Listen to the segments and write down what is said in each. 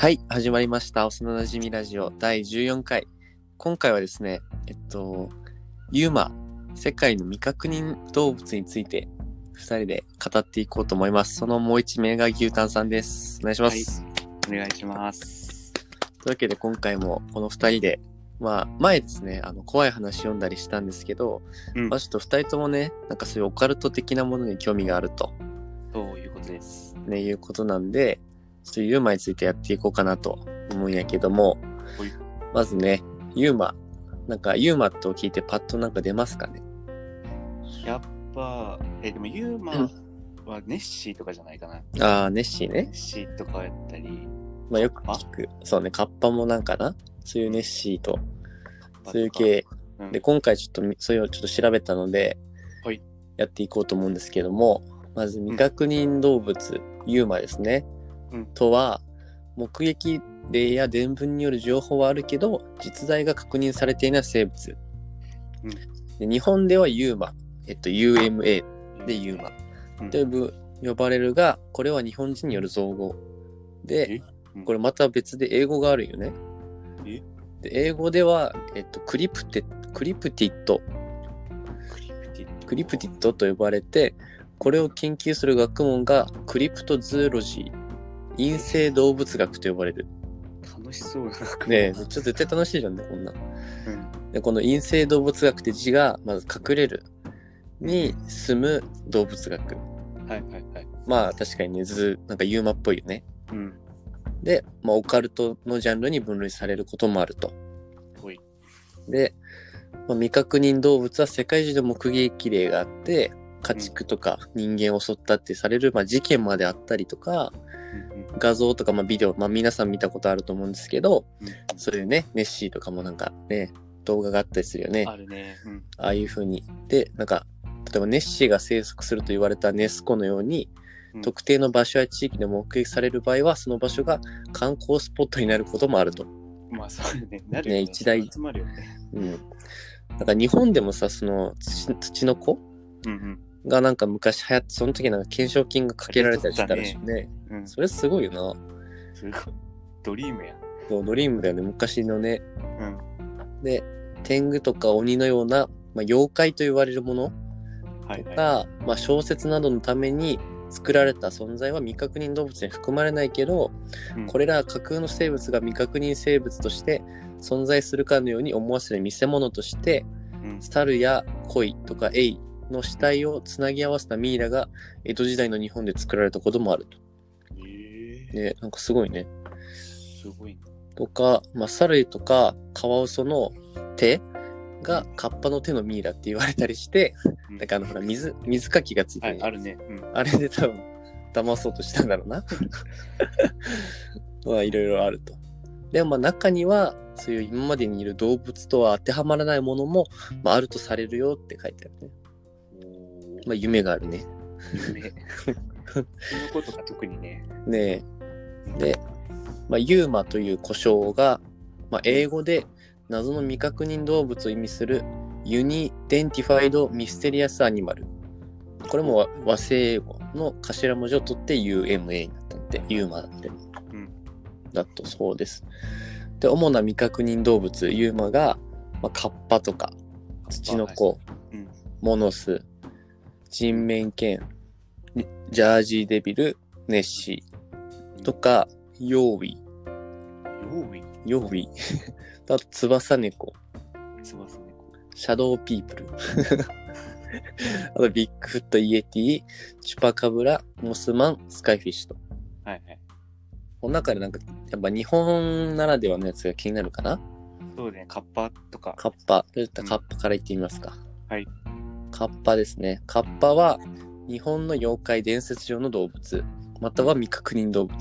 はい、始まりました。幼なじみラジオ第14回。今回はですね、UMA、世界の未確認動物について2人で語っていこうと思います。そのもう一名が牛タンさんです。お願いします。はい、お願いします。というわけで今回もこの2人で、前ですね、怖い話読んだりしたんですけど、ちょっと2人ともね、なんかそういうオカルト的なものに興味があると。そういうことです。ね、いうことなんで、ちょっとユーマについてやっていこうかなと思うんやけども、まずね、UMA、なんかUMAと聞いてパッとなんか出ますかね。やっぱ、でもUMAはネッシーとかじゃないかな。ああ、ネッシーね。ネッシーとかやったり、よく聞く。そうね、カッパもなんかな。そういうネッシーと、そういう系、で今回ちょっとそれをちょっと調べたので、やっていこうと思うんですけども、まず未確認動物、UMAですね。とは目撃例や伝聞による情報はあるけど実在が確認されていない生物、で日本では UMA、UMA で UMA と呼ばれるが、これは日本人による造語で、これまた別で英語があるよね。で英語では、クリプティットと呼ばれて、これを研究する学問がクリプトズーロジー、陰性動物学と呼ばれる。楽しそうな学問ねえ、ちょっと絶対楽しいじゃんね、こんな、でこの陰性動物学って字が、まず隠れるに住む動物学、確かにね、なんかユーマっぽいよね。で、オカルトのジャンルに分類されることもあると。で、未確認動物は世界中で目撃例があって、家畜とか人間を襲ったってされる、事件まであったりとか、画像とか、ビデオ、皆さん見たことあると思うんですけど、そういうね、ネッシーとかもなんかね、動画があったりするよね。あるね。ああいう風に。で、なんか、例えばネッシーが生息すると言われたネス湖のように、特定の場所や地域で目撃される場合は、その場所が観光スポットになることもあると。そうね、なるよね。一大。集まるよね。なんか日本でもさ、その、ツチノコ、がなんか昔流行って、その時なんか懸賞金がかけられたりしたらしいね。それすごいよな。すごいドリームや。そうドリームだよね、昔のね。で天狗とか鬼のような、妖怪と言われるものとか、小説などのために作られた存在は未確認動物に含まれないけど、これら架空の生物が未確認生物として存在するかのように思わせる見せ物として、猿や鯉とかエイの死体をつなぎ合わせたミイラが江戸時代の日本で作られたこともあると。なんかすごいね。すごいね。とか、猿とかカワウソの手がカッパの手のミイラって言われたりして、だからほら水かきがついて、あるね。あれで多分騙そうとしたんだろうな。いろいろあると。でも中にはそういう今までにいる動物とは当てはまらないものも、あるとされるよって書いてあるね。夢があるね。そのことが特にね。で、UMAという呼称が、英語で謎の未確認動物を意味するユニデンティファイドミステリアスアニマル。これも和製英語の頭文字を取って UMA になったんで、UMA だって。だとそうです。で、主な未確認動物 UMA が、カッパとかツチノコ、モノス、人面犬、ジャージーデビル、ネッシーとか、ヨウイあと翼猫、シャドーピープルあとビッグフット、イエティ、チュパカブラ、モスマン、スカイフィッシュと。この中でなんかやっぱ日本ならではのやつが気になるかな。そうね、カッパとか。カッパからいってみますか。カッパですね。カッパは日本の妖怪伝説上の動物、または未確認動物。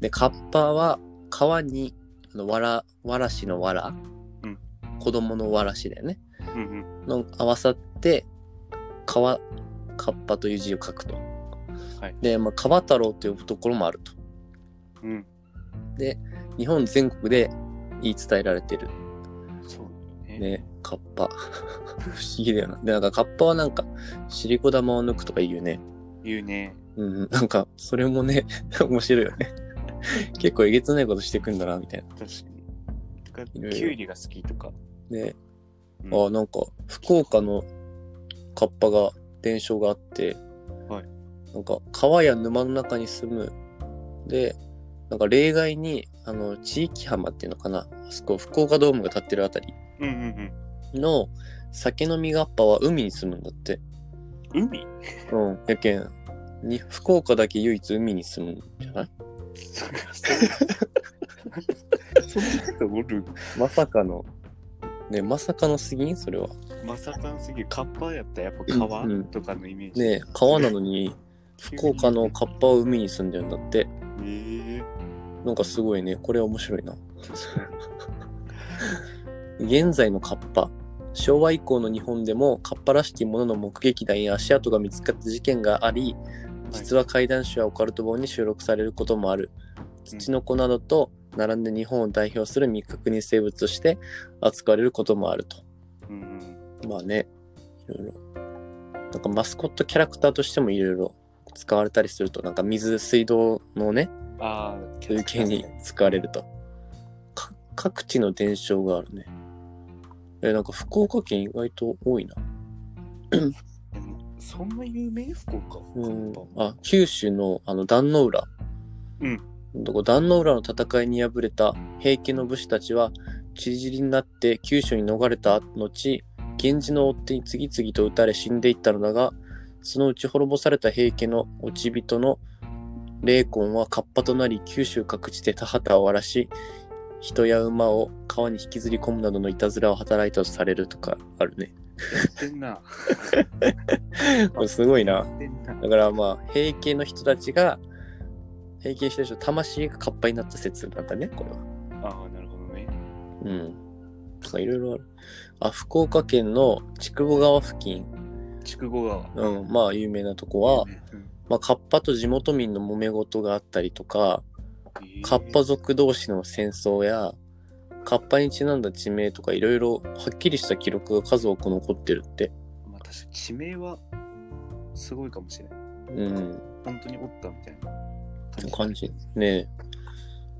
で、カッパは川にわらしのわら、子供のわらしだよね。の合わさってカッパという字を書くと。で、川太郎と呼ぶところもあると。で、日本全国で言い伝えられてる。カッパ不思議だよな。で、なんかカッパはなんかシリコ玉を抜くとか言うね。なんかそれもね面白いよね。結構えげつないことしてくんだなみたいな。確かに。とかキュウリが好きとか。ね、うん、あなんか福岡のカッパが伝承があって、はい、なんか川や沼の中に住むで、なんか例外にあの地域浜っていうのかな、あそこ福岡ドームが建ってるあたりの酒飲みカッパは海に住むんだって。海？うん。やけんに福岡だけ唯一海に住むんじゃない？そんな人おる？まさかのね、まさかのすぎんそれは。まさかのすぎる。カッパやったらやっぱ川、うん、とかのイメージ。ねえ、川なのに福岡のカッパは海に住んでるんだって。なんかすごいね、これは面白いな。現在のカッパ。昭和以降の日本でもカッパらしきものの目撃談や足跡が見つかった事件があり、実は怪談集やオカルト本に収録されることもある。土の子などと並んで日本を代表する未確認生物として扱われることもあると。まあね、いろいろなんかマスコットキャラクターとしてもいろいろ使われたりすると、なんか水道のね、そういう系に使われると。各地の伝承があるね。なんか福岡県意外と多いな。そんな有名？福岡？うん。あ、九州のあの壇ノ浦。うん。壇ノ浦の戦いに敗れた平家の武士たちは散り散りになって九州に逃れた後、源氏の追手に次々と撃たれ死んでいったのだが、そのうち滅ぼされた平家の落ち人の霊魂はカッパとなり、九州各地で田畑を荒らし、人や馬を川に引きずり込むなどのいたずらを働いたとされるとかあるね。やってんな。すごいな。だからまあ平家の人たちの魂がカッパになった説なんだね、これは。ああ、なるほどね。うん。とかいろいろある。あ、福岡県の筑後川付近。筑後川。うん、まあ有名なとこは、まあカッパと地元民の揉め事があったりとか。カッパ族同士の戦争やカッパにちなんだ地名とかいろいろはっきりした記録が数多く残ってるって。まあ確かに地名はすごいかもしれない。うん。本当におったみたいな感じね。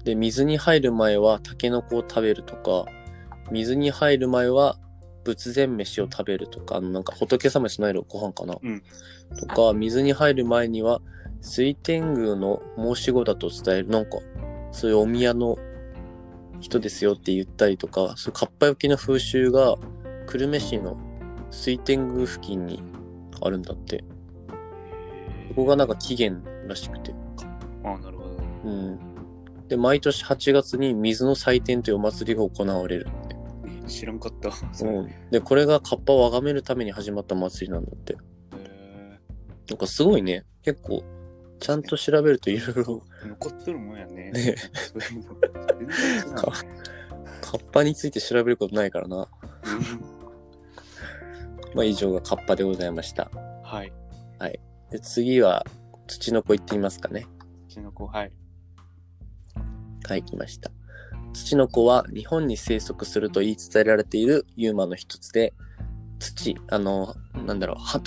で、水に入る前はタケノコを食べるとか、水に入る前は仏前飯を食べるとか、なんか仏様に備えるご飯かな、うん、とか、水に入る前には水天宮の申し子だと伝える、なんかそういうお宮の人ですよって言ったりとか、そういうかっぱ焼きの風習が久留米市の水天宮付近にあるんだって。ここがなんか起源らしくて。ああ、なるほど。うん。で、毎年8月に水の祭典というお祭りが行われるって。知らんかった。うん。で、これがカッパを崇めるために始まった祭りなんだって。なんかすごいね。結構ちゃんと調べるといろいろ残っとるもんやね。ねカッパについて調べることないからな。まあ以上がカッパでございました。はい。はい。で、次はツチノコ行ってみますかね。ツチノコ、はい。はい、来ました。ツチノコは日本に生息すると言い伝えられているUMAの一つで、ト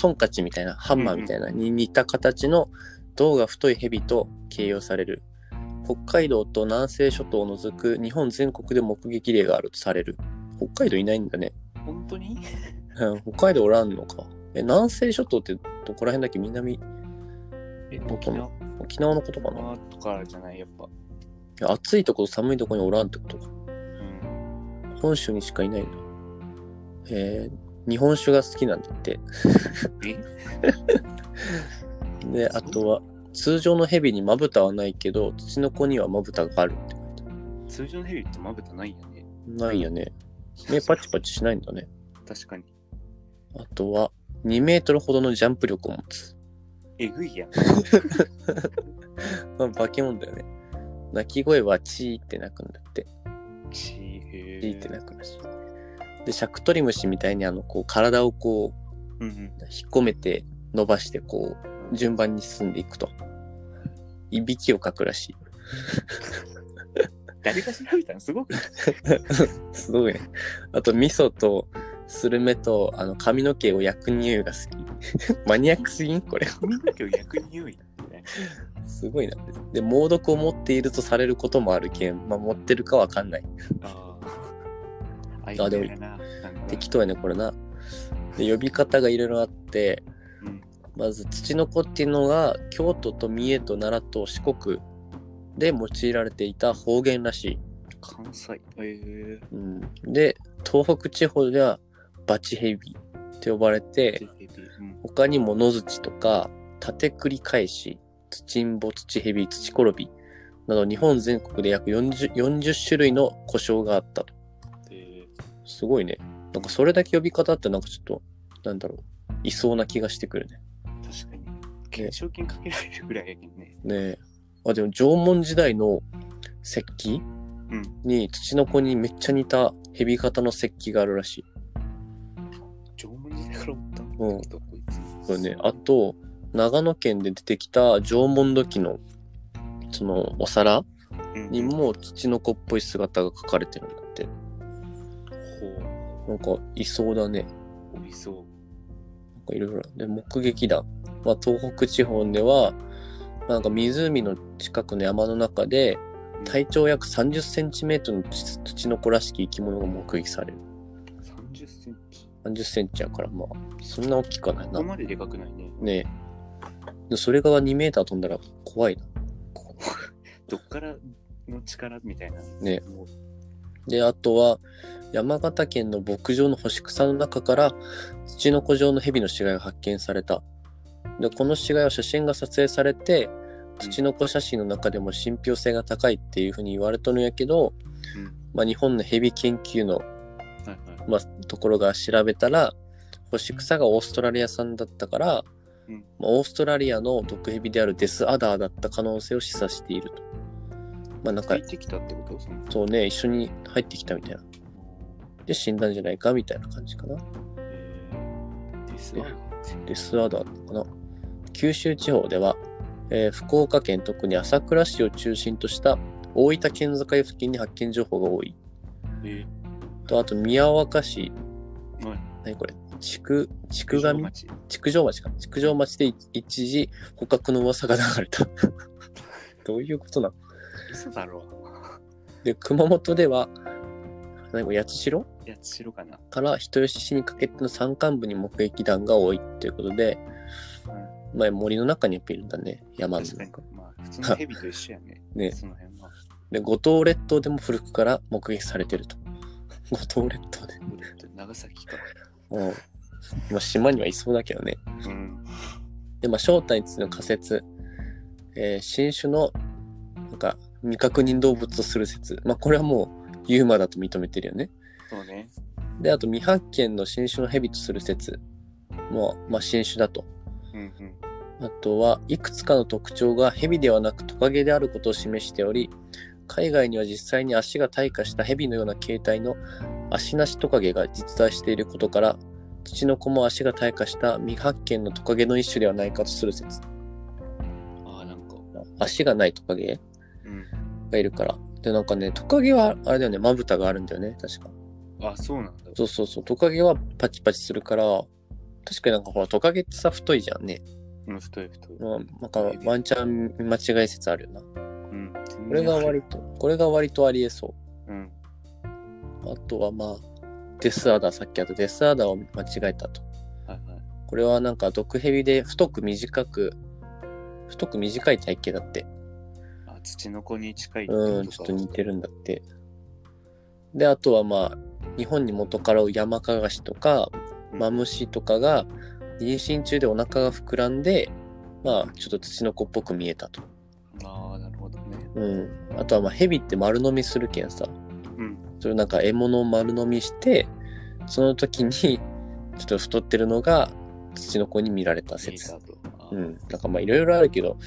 ンカチみたいな、ハンマーみたいなに似た形の胴が太い蛇と形容される。北海道と南西諸島を除く日本全国で目撃例があるとされる。北海道いないんだね。本当に？北海道おらんのか。南西諸島ってどこら辺だっけ？沖縄のことかな。沖縄とかじゃない、やっぱ。暑いとこと寒いとこにおらんってことか。うん、本州にしかいないんだ。日本酒が好きなんだって。で、あとは通常のヘビにまぶたはないけど、ツチノコにはまぶたがあるって書いてある。通常のヘビってまぶたないよね。ないよね。目パチパチしないんだね。確かに。あとは2メートルほどのジャンプ力を持つ。えぐいやん。まあ、化け物だよね。鳴き声はチーって鳴くんだって。チーへー。チーって鳴くらしい。で、シャクトリムシみたいにこう体をこう、引っ込めて伸ばしてこう順番に進んでいくといびきをかくらしい。誰が調べたの？すごくない？すごいね。あと味噌とスルメと髪の毛を焼く匂いが好き。マニアックすぎんこれ。髪の毛を焼く匂いだってね。すごいな。で、猛毒を持っているとされることもあるけん、まあ、持ってるかわかんない。あ、でも適当やねこれな。で、呼び方がいろいろあって、うん、まずツチノコっていうのが京都と三重と奈良と四国で用いられていた方言らしい。関西。うん、で、東北地方ではバチヘビって呼ばれて、うん、他にも野槌とか縦繰り返し、土んぼ、土ヘビ、土転びなど日本全国で約 40種類の呼称があったと。すごいね。なんかそれだけ呼び方ってなんかちょっとなんだろう、いそうな気がしてくるね。確かに。懸賞金かけられるぐらいやけんね。ねえ。あ、でも縄文時代の石器にツチノコにめっちゃ似たヘビ型の石器があるらしい。縄文時代からおったの。うん。そうね。あと長野県で出てきた縄文土器のそのお皿にもツチノコっぽい姿が描かれてるんだって。なんかいそうだね。いそう。なんかいろいろで目撃談。まあ東北地方ではなんか湖の近くの山の中で体長約30cmのツチノコらしき生き物が目撃される。30cm。30cmやからまあそんな大きくないな。ここまででかくないね。ねえ。それが2m飛んだら怖いな。どっからの力みたいな。ねえ。で、あとは山形県の牧場の干し草の中からツチノコ状のヘビの死骸が発見された。で、この死骸は写真が撮影されて、ツチノコ写真の中でも信憑性が高いっていうふうに言われとるんやけど、まあ、日本のヘビ研究の、まあ、ところが調べたら干し草がオーストラリア産だったから、まあ、オーストラリアの毒ヘビであるデスアダーだった可能性を示唆していると。まあ、なんか入ってきたってことですね。そうね、一緒に入ってきたみたいな。で、死んだんじゃないかみたいな感じかな。デスアダーかな。九州地方では、福岡県、特に朝倉市を中心とした大分県境付近に発見情報が多い。と、あと宮若市、何これ、築上町で一時捕獲の噂が流れた。どういうことなの？嘘だろう。で、熊本では何か八代かなから人吉市にかけての山間部に目撃談が多いということで、まあ、森の中にやっぱいるんだね、山の中。確かに、まあ、普通のヘビと一緒やね。ね、その辺は。で、五島列島でも古くから目撃されてると。五島列島で。長崎か。うん。まあ、島にはいそうだけどね。うん。で、まあ、正体についての仮説、新種のなんか未確認動物とする説、まあ、これはもう UMA だと認めてるよね。そうね。で、あと未発見の新種のヘビとする説も、まあ、新種だと、うんうん、あとはいくつかの特徴がヘビではなくトカゲであることを示しており、海外には実際に足が退化したヘビのような形態の足なしトカゲが実在していることから、ツチノコも足が退化した未発見のトカゲの一種ではないかとする説。あ、なんか足がないトカゲがいるから。で、なんかね、トカゲはあれだよね、まぶたがあるんだよね、確か。あ、そうなんだ。そうそうそう、トカゲはパチパチするから、確かになんかほら、トカゲってさ、太いじゃんね。うん、太い。なんかワンチャン見間違い説あるよな。うん。これが割とありえそう。うん。あとはまあ、デスアダー、さっきあとデスアダーを間違えたと。はいはい。これはなんか毒ヘビで太く短い体型だって。ツチノコに近いってことか。うん、ちょっと似てるんだって。で、あとはまあ、日本に元からヤマカガシとか、マムシとかが、妊娠中でお腹が膨らんで、まあ、ちょっとツチノコっぽく見えたと。ああ、なるほどね。うん。あとはまあ、ヘビって丸飲みするけんさ。うん。それなんか獲物を丸飲みして、その時に、ちょっと太ってるのが、ツチノコに見られた説。うん。なんかまあ、いろいろあるけど、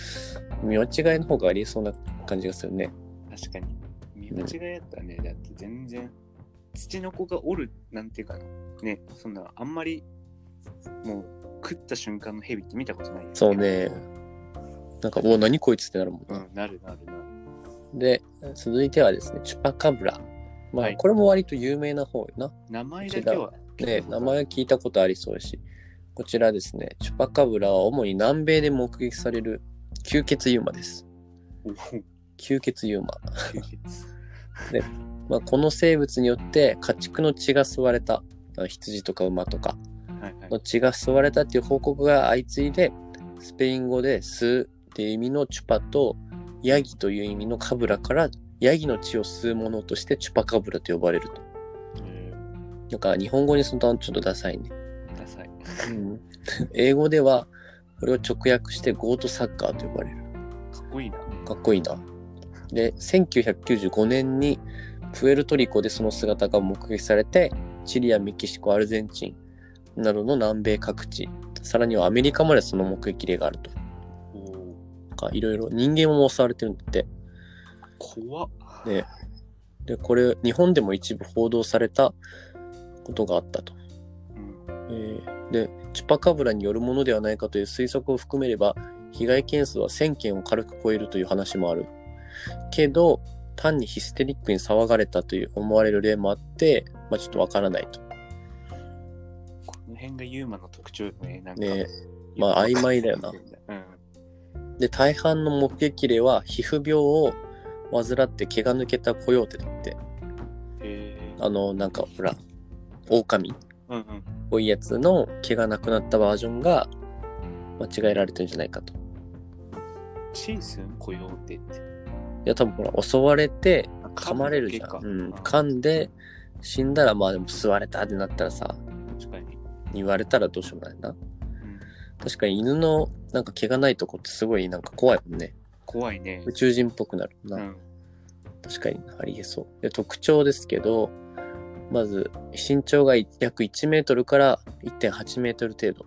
見間違いの方がありそうな感じがするね。確かに。見間違いやったね。だって全然、ツチノコがおるなんていうかな。ね、そんな、あんまり、もう、食った瞬間のヘビって見たことないよね。そうね。なんか、お、何こいつってなるもんな。うん、なる。で、続いてはですね、チュパカブラ。まあ、はい、これも割と有名な方よな。名前だけは。ね、名前は聞いたことありそうだし。こちらですね、チュパカブラは主に南米で目撃される吸血ユーマです。吸血ユーマ。で、まあ、この生物によって家畜の血が吸われた、羊とか馬とかの血が吸われたっていう報告が相次いで、スペイン語で吸うっていう意味のチュパと、ヤギという意味のカブラから、ヤギの血を吸うものとしてチュパカブラと呼ばれると。なんか日本語にするとちょっとダサいね。ダサい。うん、英語ではこれを直訳してゴートサッカーと呼ばれる。かっこいいな。かっこいいな。で、1995年にプエルトリコでその姿が目撃されて、チリやメキシコ、アルゼンチンなどの南米各地、さらにはアメリカまでその目撃例があると。なんかいろいろ人間も襲われてるんだって。怖っ。ね。で、これ日本でも一部報道されたことがあったと、で、チュパカブラによるものではないかという推測を含めれば被害件数は1000件を軽く超えるという話もあるけど、単にヒステリックに騒がれたという思われる例もあって、まあ、ちょっとわからないと。この辺がユーマの特徴ですね。なんかね、まあ曖昧だよな。うん、で、大半の目撃例は皮膚病を患って毛が抜けたコヨーテだって。なんかほら。狼、うんうん、こういうやつの毛がなくなったバージョンが間違えられてるんじゃないかと。シースンコヨーテって。いや多分ほら襲われて噛まれるじゃん。うん、噛んで死んだら、まあでも吸われたってなったらさ、確かに言われたらどうしようもないな。うん、確かに犬のなんか毛がないとこってすごいなんか怖いもんね。怖いね。宇宙人っぽくなるな。うん、確かにありえそう。で、特徴ですけど。まず身長が約1メートルから 1.8 メートル程度。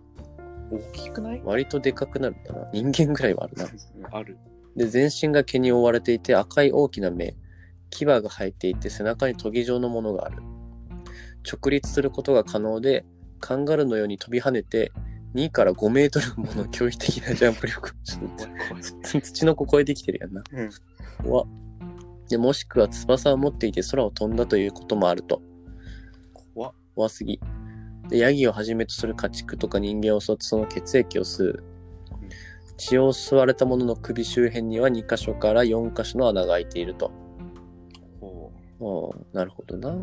大きくない？割とでかくなるんだな。人間ぐらいはあるな。ある。で、全身が毛に覆われていて赤い大きな目、牙が生えていて背中にトゲ状のものがある。直立することが可能で、カンガルーのように飛び跳ねて2から5メートルもの驚異的なジャンプ力。土の子超えてきてるやんな。うん。わ。で、もしくは翼を持っていて空を飛んだということもあると。怖すぎ。で、ヤギをはじめとする家畜とか人間を襲ってその血液を吸う。血を吸われたものの首周辺には2箇所から4箇所の穴が開いていると。なるほどな。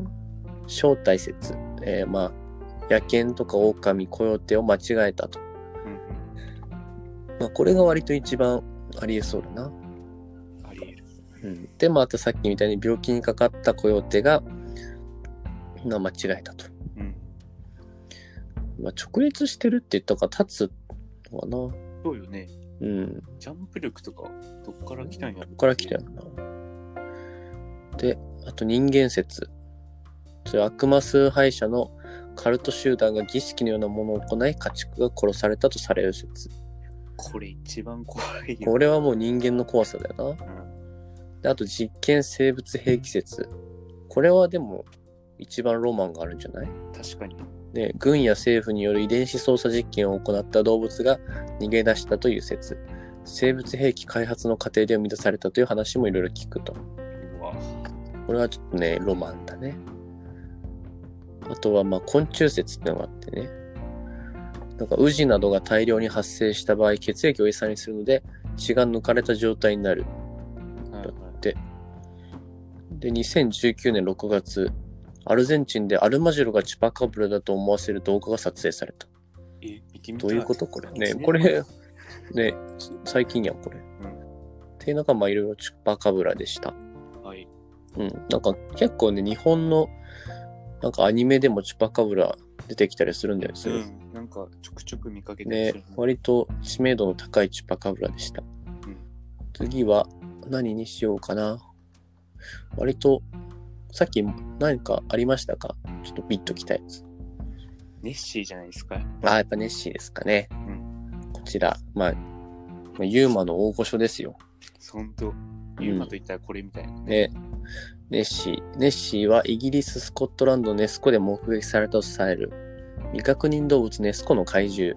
正体説。まあ野犬とか狼、コヨーテを間違えたと。うん、まあこれが割と一番ありえそうだな。ありえる。うん。で、またさっきみたいに病気にかかったコヨーテが間違えたと。まあ、直立してるって言ったから立つのかな。そうよね。うん。ジャンプ力とかどっから来たんやろ。どっから来たんやろ。で、あと人間説。それ悪魔崇拝者のカルト集団が儀式のようなものを行い家畜が殺されたとされる説。これ一番怖いよ。これはもう人間の怖さだよな。うん、で、あと実験生物兵器説。これはでも一番ロマンがあるんじゃない？確かに。で、軍や政府による遺伝子操作実験を行った動物が逃げ出したという説、生物兵器開発の過程で生み出されたという話もいろいろ聞くと。うわ、これはちょっとね、ロマンだね。あとはまあ昆虫説ってのがあってね、なんかウジなどが大量に発生した場合血液を餌にするので血が抜かれた状態になる、だって。で、2019年6月アルゼンチンでアルマジロがチュパカブラだと思わせる動画が撮影された。どういうことこれね。これね、最近やんこれ、うん、っていうのがまあいろいろチュパカブラでした。はい。うん、なんか結構ね、日本のなんかアニメでもチュパカブラ出てきたりするんだよね。うん、なんかちょくちょく見かけてるね。割と知名度の高いチュパカブラでした。うん、次は何にしようかな。割とさっき何かありましたか？ちょっとピッときたやつ。ネッシーじゃないですか。やっぱネッシーですかね。うん、こちら、まあ、ユーマの大御所ですよ。ほんと、ユーマといったらこれみたいなね。ネッシー。ネッシーはイギリス、スコットランド、ネス湖で目撃されたとされる。未確認動物、ネス湖の怪獣。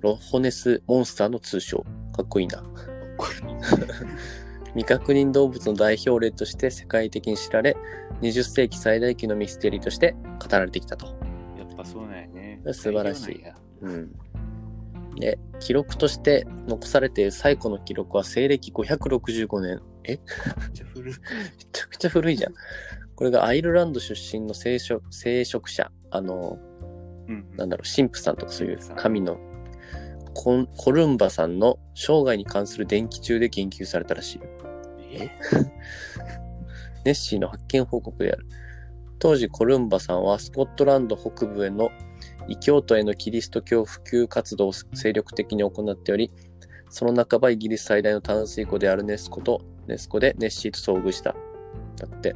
ロホネスモンスターの通称。かっこいいな。未確認動物の代表例として世界的に知られ、20世紀最大級のミステリーとして語られてきたと。やっぱそうなんやね。素晴らしい。うん。で記録として残されている最古の記録は西暦565年めちゃくちゃ古いじゃん。これがアイルランド出身の聖職者なんだろう、神父さんとかそういう神のコルンバさんの生涯に関する伝記中で言及されたらしい。ネッシーの発見報告である。当時コルンバさんはスコットランド北部への異教徒へのキリスト教普及活動を精力的に行っており、その半ばイギリス最大の淡水湖であるネス湖でネッシーと遭遇した。だって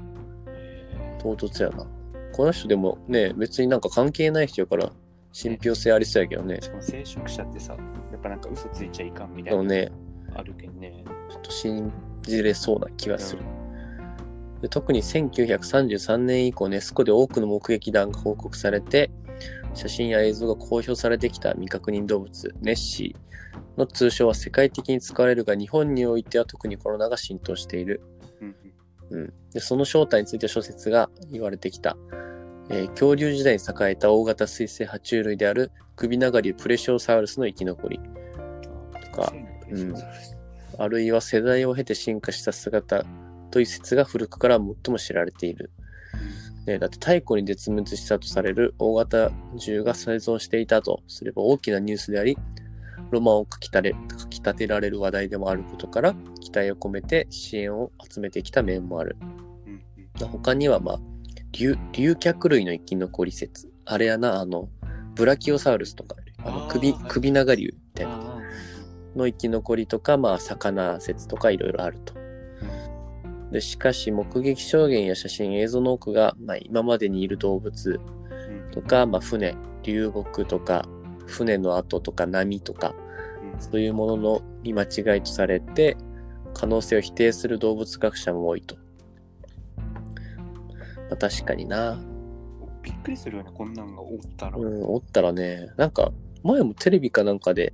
唐突やなこの人。でもね、別になんか関係ない人やから信憑性ありそうやけどね。しかも聖職者ってさ、やっぱなんか嘘ついちゃいかんみたいなね、あるけんね、ちょっと信じれそうな気がする、うん、で特に1933年以降ネス湖で多くの目撃談が報告されて、写真や映像が公表されてきた未確認動物ネッシーの通称は世界的に使われるが、日本においては特にコロナが浸透している、うんうん、でその正体について諸説が言われてきた。恐竜時代に栄えた大型水生爬虫類である首長竜プレシオサウルスの生き残りとか、うん、あるいは世代を経て進化した姿という説が古くから最も知られている。ね、だって太古に絶滅したとされる大型獣が生存していたとすれば大きなニュースであり、ロマンをかき立てられる話題でもあることから期待を込めて支援を集めてきた面もある。他には、まあ、竜脚類の生き残り説、あれやな、ブラキオサウルスとか首長竜みたいなの生き残りとか、まあ、魚説とかいろいろあると。でしかし目撃証言や写真映像の多くが、まあ、今までにいる動物とか、まあ、船、流木とか船の跡とか波とかそういうものの見間違いとされて、可能性を否定する動物学者も多いと。まあ、確かにな、びっくりするよね、こんなんがおったらね。なんか前もテレビかなんかで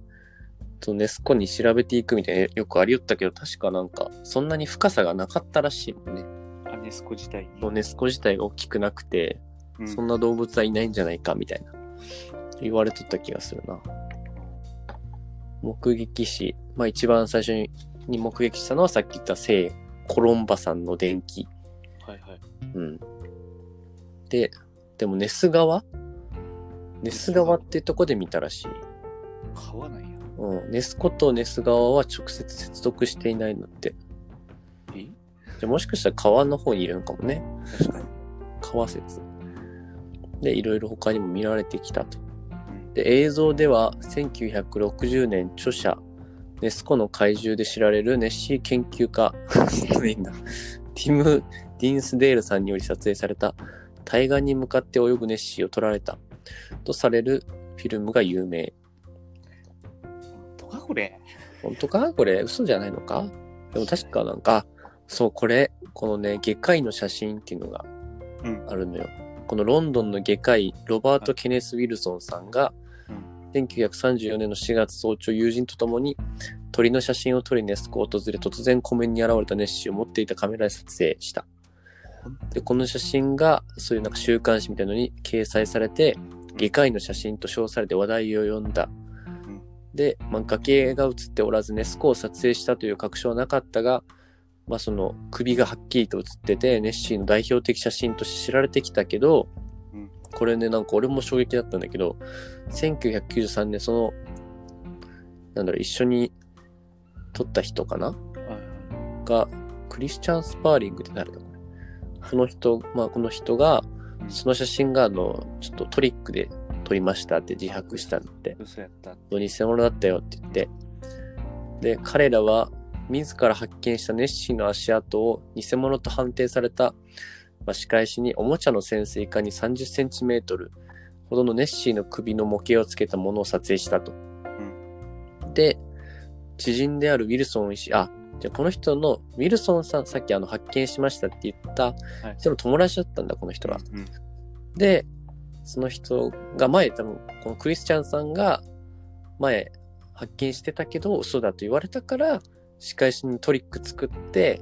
ネス湖に調べていくみたいなよくありよったけど、確かなんかそんなに深さがなかったらしいもんね。あ、ネス湖自体、ネス湖自体が大きくなくて、うん、そんな動物はいないんじゃないかみたいな言われとった気がするな。目撃し、まあ一番最初に目撃したのはさっき言った聖コロンバさんの伝記、はいはい、うん、でもネス川っていうとこで見たらしい。川なんや。うん、ネス湖とネス川は直接接続していないんだって。でもしかしたら川の方にいるのかもね。確かに川説でいろいろ他にも見られてきたと、うん、で映像では1960年著者ネス湖の怪獣で知られるネッシー研究家ティム・ディンスデールさんにより撮影された対岸に向かって泳ぐネッシーを撮られたとされるフィルムが有名。本当かこれ嘘じゃないのか。でも確かなんかそう、このね外科医の写真っていうのがあるのよ、うん、このロンドンの外科医ロバート・ケネス・ウィルソンさんが、うん、1934年の4月早朝、友人と共に鳥の写真を撮りネス湖を訪れ、突然湖面に現れたネッシーを持っていたカメラで撮影した。でこの写真がそういうなんか週刊誌みたいなのに掲載されて、外科医の写真と称されて話題を呼んだ。で、まあ、崖が写っておらずネス湖を撮影したという確証はなかったが、まあ、その首がはっきりと写っててネッシーの代表的写真として知られてきたけど、うん、これねなんか俺も衝撃だったんだけど、1993年そのなんだろう一緒に撮った人かな、うん、がクリスチャン・スパーリングって誰だろう、この人が、うん、その写真がちょっとトリックで撮りましたって自白したんで、偽物だったよって言って、で彼らは自ら発見したネッシーの足跡を偽物と判定された、まあ、仕返しにおもちゃの潜水艦に30センチメートルほどのネッシーの首の模型をつけたものを撮影したと、うん、で知人であるウィルソン医師、あ、じゃあこの人のウィルソンさん、さっき発見しましたって言った、はい、その友達だったんだこの人は、うんうん、でその人が前、多分このクリスチャンさんが前発見してたけど嘘だと言われたから仕返しにトリック作って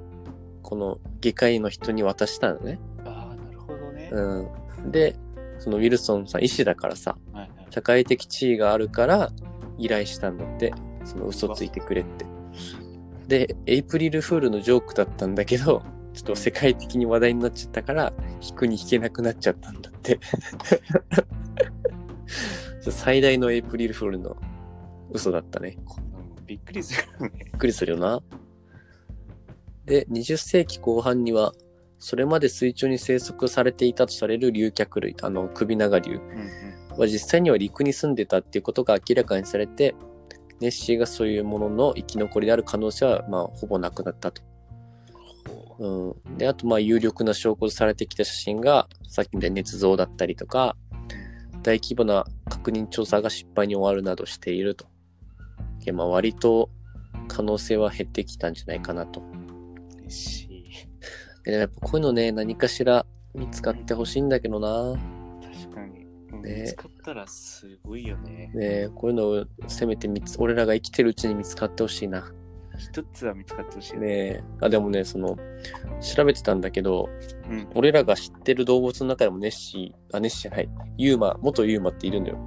この外科医の人に渡したのね。ああ、なるほどね。うん。でそのウィルソンさん医師だからさ、はいはい、社会的地位があるから依頼したんだって、その嘘ついてくれって。で、エイプリルフールのジョークだったんだけど、ちょっと世界的に話題になっちゃったから、引くに引けなくなっちゃったんだって。最大のエイプリルフールの嘘だったね。びっくりするね。びっくりするよな。で、20世紀後半には、それまで水中に生息されていたとされる竜脚類、首長竜は実際には陸に住んでたっていうことが明らかにされて、ネッシーがそういうものの生き残りである可能性は、まあ、ほぼなくなったと。うん、で、あと、まあ、有力な証拠とされてきた写真が、さっきみたいに捏造だったりとか、大規模な確認調査が失敗に終わるなどしていると。いや、まあ、割と可能性は減ってきたんじゃないかなと。嬉しい。やっぱこういうのね、何かしら見つかってほしいんだけどな。確かに。ね、見つかったらすごいよね。ね、こういうのをせめて俺らが生きてるうちに見つかってほしいな。一つは見つかってほしいね。ね、あ、でもね、その調べてたんだけど、うん、俺らが知ってる動物の中でもネッシーじゃない、UMA、元UMAっているのよ。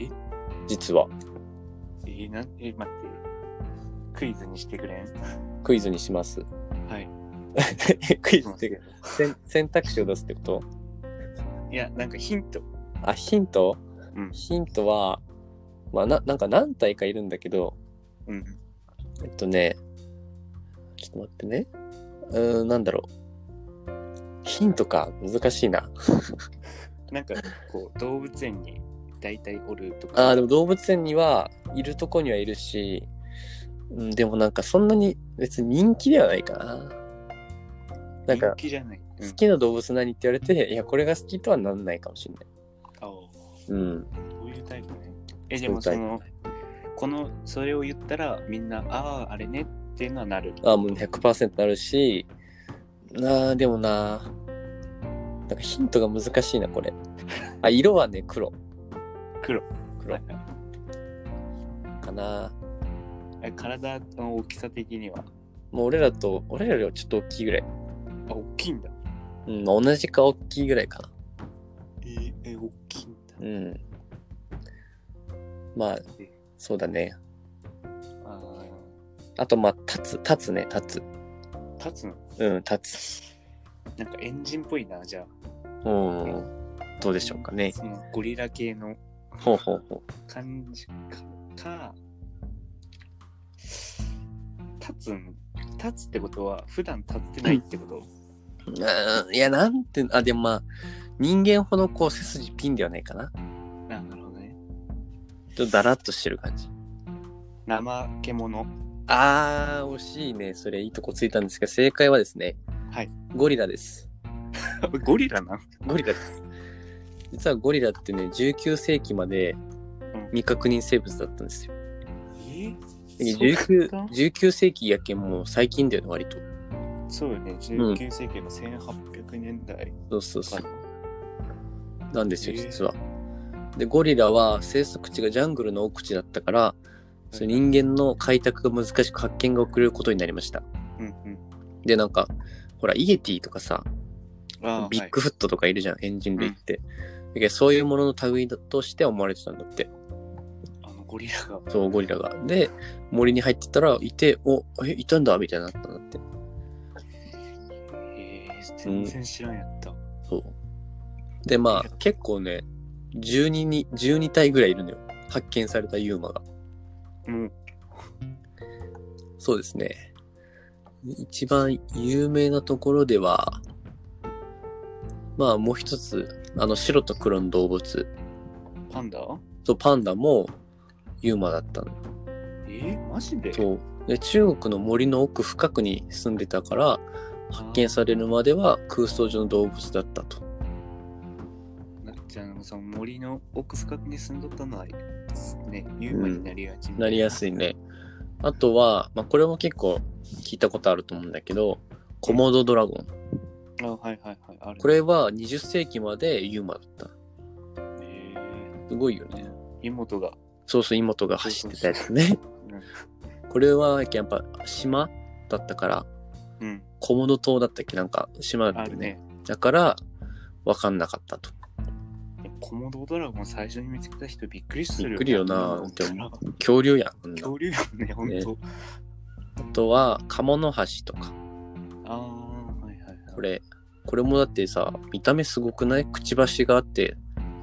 え？実は。待って。クイズにしてくれん？クイズにします。はい。クイズっていうか選択肢を出すってこと？いや、なんかヒント。あ、ヒント？うん、ヒントは、まあ、なんか何体かいるんだけど、うん。ちょっと待ってね。なんだろう。ヒントか、難しいな。なんか、こう、動物園に大体おるとか。ああ、でも動物園には、いるとこにはいるし、うん、でもなんかそんなに別に人気ではないかな。なんか、好きな動物何って言われて、いや、これが好きとはなんないかもしれない。ああ。うん。そういうタイプね。え、でもそれを言ったら、みんな、ああ、あれねっていうのはなる。ああ、もう 100% なるし、でもなんかヒントが難しいな、これ。あ、色はね、黒。黒。かな。体の大きさ的には。もう俺らよりはちょっと大きいぐらい。あ、大きいんだ。うん、同じか大きいぐらいかな。大きいんだ。うん。まあ、そうだね。あと、まあ、立つの？うん、立つ。なんかエンジンっぽいな、じゃあ。どうでしょうかね。そのゴリラ系の感じか。立つってことは普段立ってないってこと？いや、なんて、あ、でもまあ人間ほどこう背筋ピンではないかな。なるほどね。ちょっとダラッとしてる感じ。怠け者。あー、惜しいね。それいいとこついたんですが、正解はですね、はい、ゴリラです。ゴリラな？ゴリラです。実はゴリラってね、19世紀まで未確認生物だったんですよ。19世紀やけん、もう最近だよね、割と。そうよね、19世紀の1800年代、うん、そうなんですよ、実は。で、ゴリラは生息地がジャングルの奥地だったから、人間の開拓が難しく発見が遅れることになりました、うんうん、で、なんかほらイエティとかさ、ビッグフットとかいるじゃん、エンジン類って、うん、そういうものの類だとして思われてたんだって、ゴリラが。そう、ゴリラが。で、森に入ってたら、いて、いたんだ、みたいになったんだって。全然知らんやった。そう。で、まあ、結構ね、12体ぐらいいるのよ。発見されたユーマが。うん。そうですね。一番有名なところでは、まあ、もう一つ、白と黒の動物。パンダ？そう、パンダも、ユーマだったの。マジで？そう。で、中国の森の奥深くに住んでたから、発見されるまでは空想上の動物だったと。じゃあ、その森の奥深くに住んどったのは、ね、ユーマになりやすい、なりやすいね。あとは、まあ、これも結構聞いたことあると思うんだけど、コモドドラゴン。あ、はいはいはい。ある。これは20世紀までユーマだった。すごいよね。妹が。そうそう、妹が走ってたやつね。これはやっぱ島だったから、うん、コモド島だったっけ、なんか島だったよね。だから分かんなかったと。コモドドラゴン最初に見つけた人びっくりするよ。びっくりよな。恐竜やん。恐竜やんね、ほんと。あとは、カモノハシとか。ああ、はいはいはい。これもだってさ、見た目すごくない？くちばしがあって、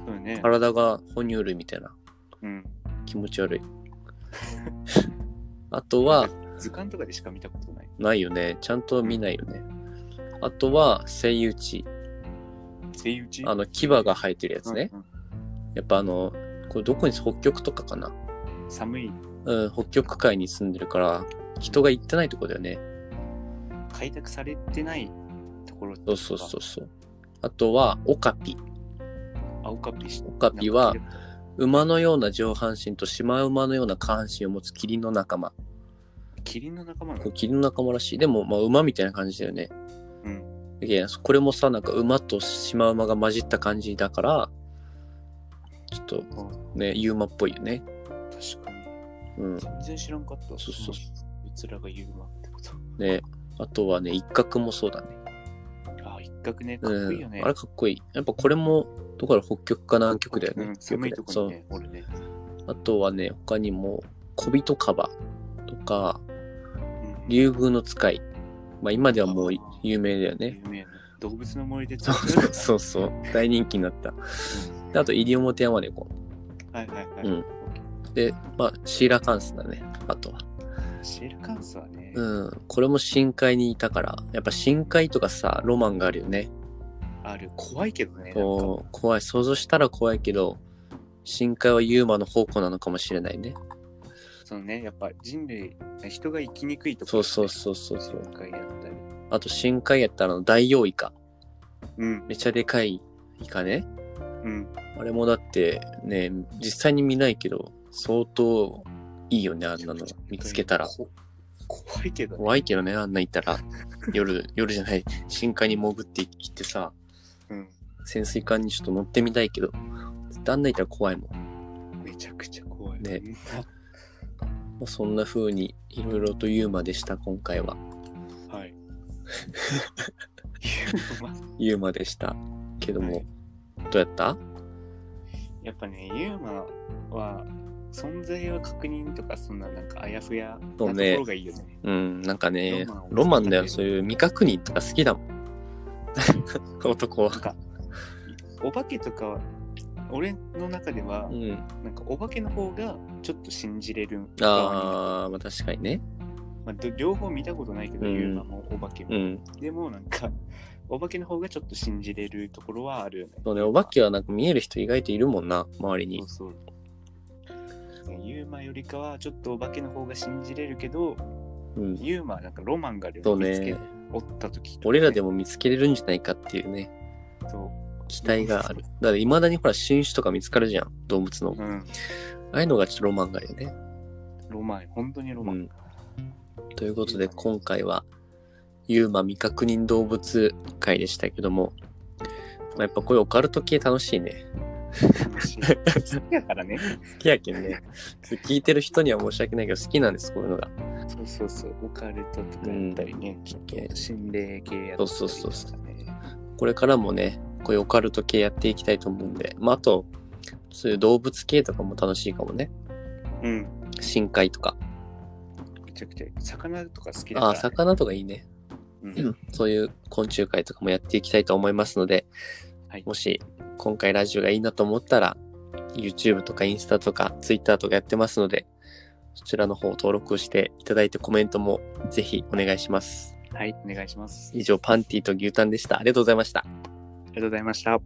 そうね、体が哺乳類みたいな。うん。気持ち悪い。あとは、図鑑とかでしか見たことない。ないよね。ちゃんと見ないよね。あとは、セイウチ。牙が生えてるやつね、うんうん、やっぱこれどこに北極とかかな、寒い、うん、北極海に住んでるから人が行ってないとこだよね、開拓されてないところとか、そうそうそうそう。あとはオカピ、オカピは馬のような上半身とシマウマのような下半身を持つキリンの仲間、キリンの仲間らしい。でも、まあ、馬みたいな感じだよね。いや、これもさ、なんか馬とシマウマが混じった感じだから、ちょっとね、ユーマっぽいよね。確かに。うん。全然知らんかった。そうそう。うちらがユーマってこと。ね、あとはね、一角もそうだね。あ、一角ね、かっこいいよね。あれかっこいい。やっぱこれも、どこから北極か南極だよね。寒いところね、俺ね。あとはね、他にも、小人カバとか、竜宮の使い。まあ、今ではもう有名だよね。有名。動物の森でそうそう。大人気になった。であと、西表山猫。はいはいはい。うん、で、まあ、シーラカンスだね。あとは。シーラカンスはね。うん。これも深海にいたから、やっぱ深海とかさ、ロマンがあるよね。ある。怖いけどね。怖い。想像したら怖いけど、深海はユーマの宝庫なのかもしれないね。そのね、やっぱ人類、人が生きにくいところ、ね、そう深海やったり、あと深海やったらダイヨウイカ、うん、めちゃでかいイカね、うん、あれもだってね、実際に見ないけど相当いいよね、あんなの見つけたら。怖いけどね。怖いけどね、あんないたら夜じゃない深海に潜っていってさ、うん、潜水艦にちょっと乗ってみたいけど、あんないたら怖いもん。めちゃくちゃ怖いね。そんな風にいろいろとユーマでした、今回は。はい。ユーマでしたけども、はい、どうやった？やっぱね、ユーマは存在を確認とか、そんななんかあやふやなところがいいよね。うん、なんかね、ロマンだよ。そういう未確認とか好きだもん。男は。なんかお化けとかは。俺の中では、うん、なんかお化けの方がちょっと信じれる。あ、まあ確かにね、まあ、両方見たことないけど、ユーマもお化けも、うん、でもなんかお化けの方がちょっと信じれるところはあるよね。そうね、お化けはなんか見える人意外といるもんな、周りに。そうそう、ユーマよりかはちょっとお化けの方が信じれるけど、うん、ユーマはなんかロマンがあるよね。そうね、追った時とかね、俺らでも見つけれるんじゃないかっていうね、そう期待がある。だから未だにほら新種とか見つかるじゃん、動物の、うん、ああいうのがちょっとロマンがあるよね。ロマン、本当にロマン、うん、ということで今回はユーマ未確認動物会でしたけども、まあ、やっぱこういうオカルト系楽しいね。楽しい。好きやからね。好きやけんね。聞いてる人には申し訳ないけど好きなんです、こういうのが。そうそうそう、オカルトとかやったりね、うん、心霊系やったりとか、ね、そうこれからもね、こういうオカルト系やっていきたいと思うんで、まあ、あとそういう動物系とかも楽しいかもね。うん。深海とか。めちゃくちゃ魚とか好きだから、ね。あ、魚とかいいね。うん。そういう昆虫会とかもやっていきたいと思いますので、はい、もし今回ラジオがいいなと思ったら、YouTube とかインスタとか Twitter とかやってますので、そちらの方を登録していただいてコメントもぜひお願いします。はい、お願いします。以上、パンティと牛タンでした。ありがとうございました。ありがとうございました。